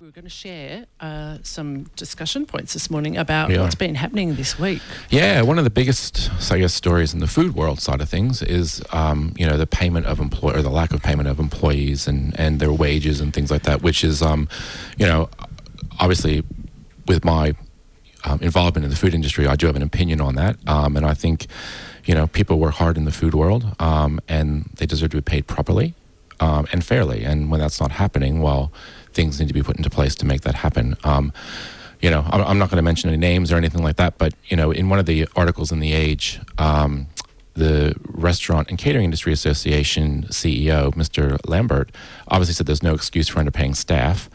We're going to share some discussion points this morning about what's been happening this week. Yeah, one of the biggest, I guess, stories in the food world side of things is, the payment of employees, or the lack of payment of employees and their wages and things like that, which is, obviously with my involvement in the food industry, I do have an opinion on that. And I think, people work hard in the food world and they deserve to be paid properly and fairly. And when that's not happening, well, things need to be put into place to make that happen. I'm not going to mention any names or anything like that, but, in one of the articles in The Age, the Restaurant and Catering Industry Association CEO, Mr. Lambert, obviously said there's no excuse for underpaying staff.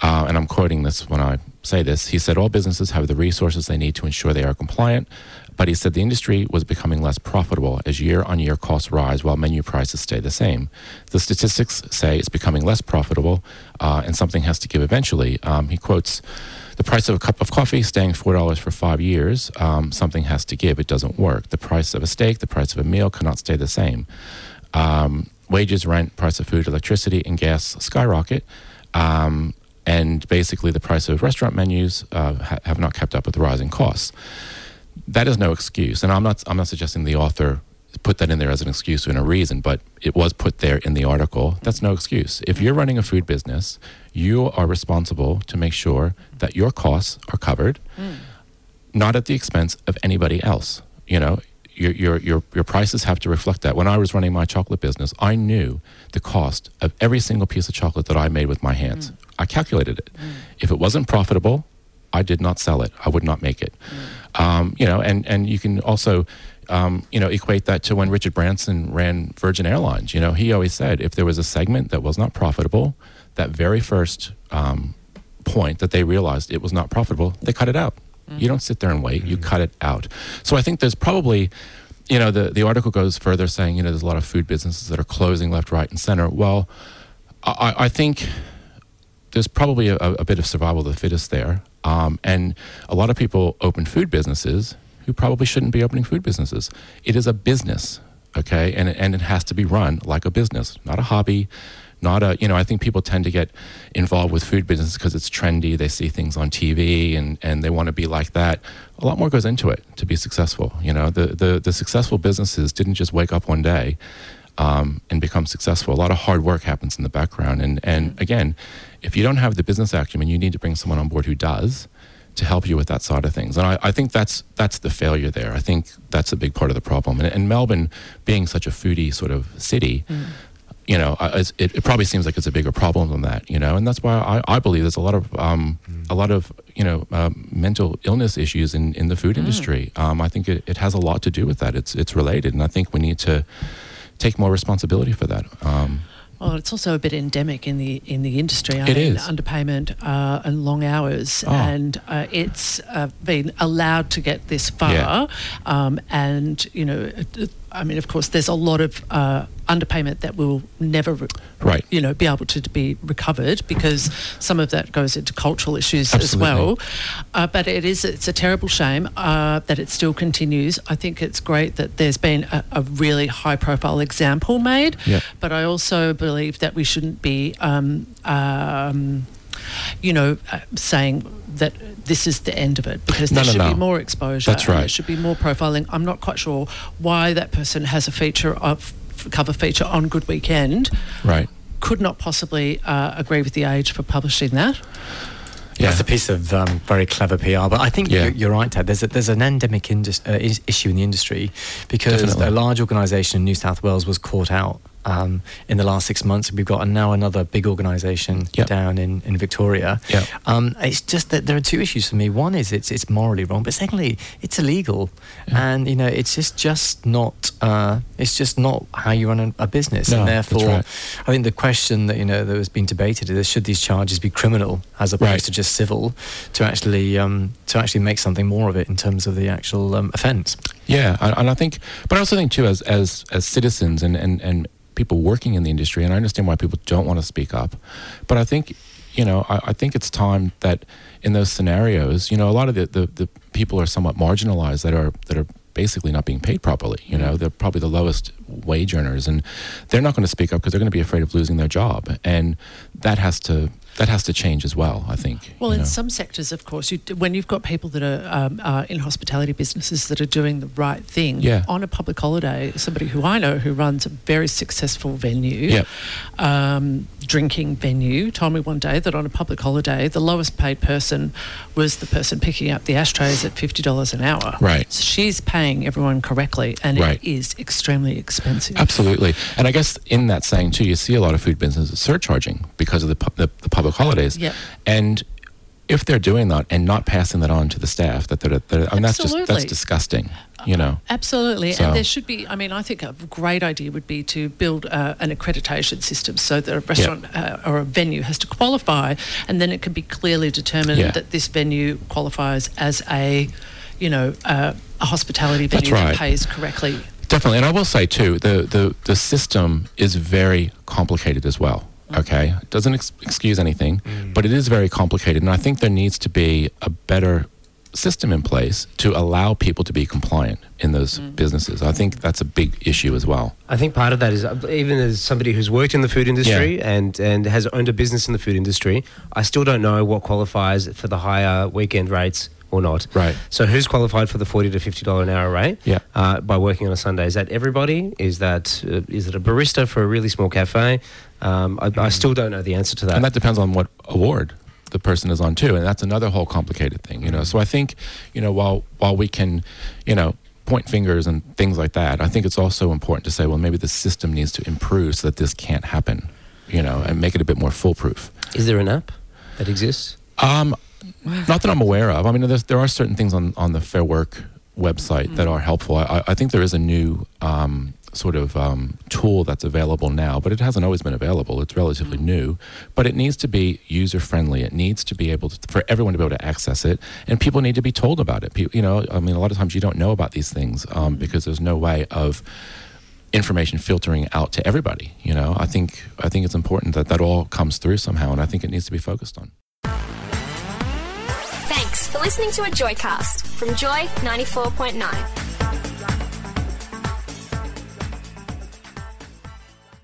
And I'm quoting this when I say this. He said, all businesses have the resources they need to ensure they are compliant. But he said the industry was becoming less profitable as year-on-year costs rise while menu prices stay the same. The statistics say it's becoming less profitable and something has to give eventually. He quotes, the price of a cup of coffee staying $4 for 5 years, something has to give. It doesn't work. The price of a steak, the price of a meal cannot stay the same. Wages, rent, price of food, electricity and gas skyrocket. And basically the price of restaurant menus have not kept up with the rising costs. That is no excuse. And I'm not suggesting the author put that in there as an excuse or a reason, but it was put there in the article. That's no excuse. If you're running a food business, you are responsible to make sure that your costs are covered, not at the expense of anybody else. Your prices have to reflect that. When I was running my chocolate business, I knew the cost of every single piece of chocolate that I made with my hands. I calculated it. If it wasn't profitable, I did not sell it. I would not make it. And you can also, equate that to when Richard Branson ran Virgin Airlines. He always said if there was a segment that was not profitable, that very first point that they realized it was not profitable, they cut it out. You don't sit there and wait. You cut it out. So I think there's probably, the article goes further saying, there's a lot of food businesses that are closing left, right, and center. Well, I think there's probably a bit of survival of the fittest there. And a lot of people open food businesses who probably shouldn't be opening food businesses. It is a business, okay? And it has to be run like a business, not a hobby. I think people tend to get involved with food business because it's trendy. They see things on TV and they want to be like that. A lot more goes into it to be successful. The successful businesses didn't just wake up one day and become successful. A lot of hard work happens in the background. And again, if you don't have the business acumen, you need to bring someone on board who does to help you with that side of things. And I think that's the failure there. I think that's a big part of the problem. And Melbourne being such a foodie sort of city, it probably seems like it's a bigger problem than that, and that's why I believe there's a lot of mental illness issues in the food industry. I think it has a lot to do with that. It's related, and I think we need to take more responsibility for that. Well, it's also a bit endemic in the industry. I mean, underpayment and long hours, and it's been allowed to get this far. Yeah. Of course, there's a lot of underpayment that will never, be able to be recovered because some of that goes into cultural issues. Absolutely. As well. But it's a terrible shame that it still continues. I think it's great that there's been a really high-profile example made, but I also believe that we shouldn't be, saying that this is the end of it, because there should be more exposure. That's right. There should be more profiling. I'm not quite sure why that person has a cover feature on Good Weekend. Right. Could not possibly agree with The Age for publishing that. Yeah. That's a piece of very clever PR, but I think you're right, Ted. There's an endemic issue in the industry because a large organisation in New South Wales was caught out in the last 6 months. We've got now another big organisation down in Victoria. Yep. It's just that there are two issues for me. One is it's morally wrong, but secondly, it's illegal, and you know it's just not it's just not how you run a business. No, and therefore, I think the question that that was being debated is should these charges be criminal as opposed to just civil, to actually make something more of it in terms of the actual offence. Yeah, and I think, but I also think too as citizens and people working in the industry, and I understand why people don't want to speak up, but I think, I think it's time that in those scenarios, a lot of the people are somewhat marginalized that are basically not being paid properly. They're probably the lowest wage earners, and they're not going to speak up because they're going to be afraid of losing their job, and that has to change as well, I think. Well, in some sectors, of course, when you've got people that are in hospitality businesses that are doing the right thing, on a public holiday, somebody who I know who runs a very successful venue, drinking venue, told me one day that on a public holiday, the lowest paid person was the person picking up the ashtrays at $50 an hour. Right. So she's paying everyone correctly, and it is extremely expensive. Absolutely. And I guess in that saying too, you see a lot of food businesses surcharging because of the public holidays, and if they're doing that and not passing that on to the staff, that's disgusting. Absolutely. So. And there should be, I think a great idea would be to build an accreditation system so that a restaurant or a venue has to qualify, and then it can be clearly determined that this venue qualifies as a hospitality venue that pays correctly. Definitely. And I will say too, the system is very complicated as well. Okay, it doesn't excuse anything, but it is very complicated, and I think there needs to be a better system in place to allow people to be compliant in those businesses. I think that's a big issue as well. I think part of that is, even as somebody who's worked in the food industry and has owned a business in the food industry, I still don't know what qualifies for the higher weekend rates or not. Right. So who's qualified for the $40 to $50 an hour rate by working on a Sunday? Is that everybody? Is it a barista for a really small cafe? I still don't know the answer to that. And that depends on what award the person is on too, and that's another whole complicated thing, So I think, while we can, point fingers and things like that, I think it's also important to say, well, maybe the system needs to improve so that this can't happen, and make it a bit more foolproof. Is there an app that exists? Not that I'm aware of. There are certain things on the Fair Work website that are helpful. I think there is a new... tool that's available now, but it hasn't always been available. It's relatively new, but it needs to be user-friendly. It needs to be able for everyone to be able to access it, and people need to be told about it. People, a lot of times you don't know about these things because there's no way of information filtering out to everybody, I think it's important that all comes through somehow, and I think it needs to be focused on. Thanks for listening to a Joycast from Joy 94.9.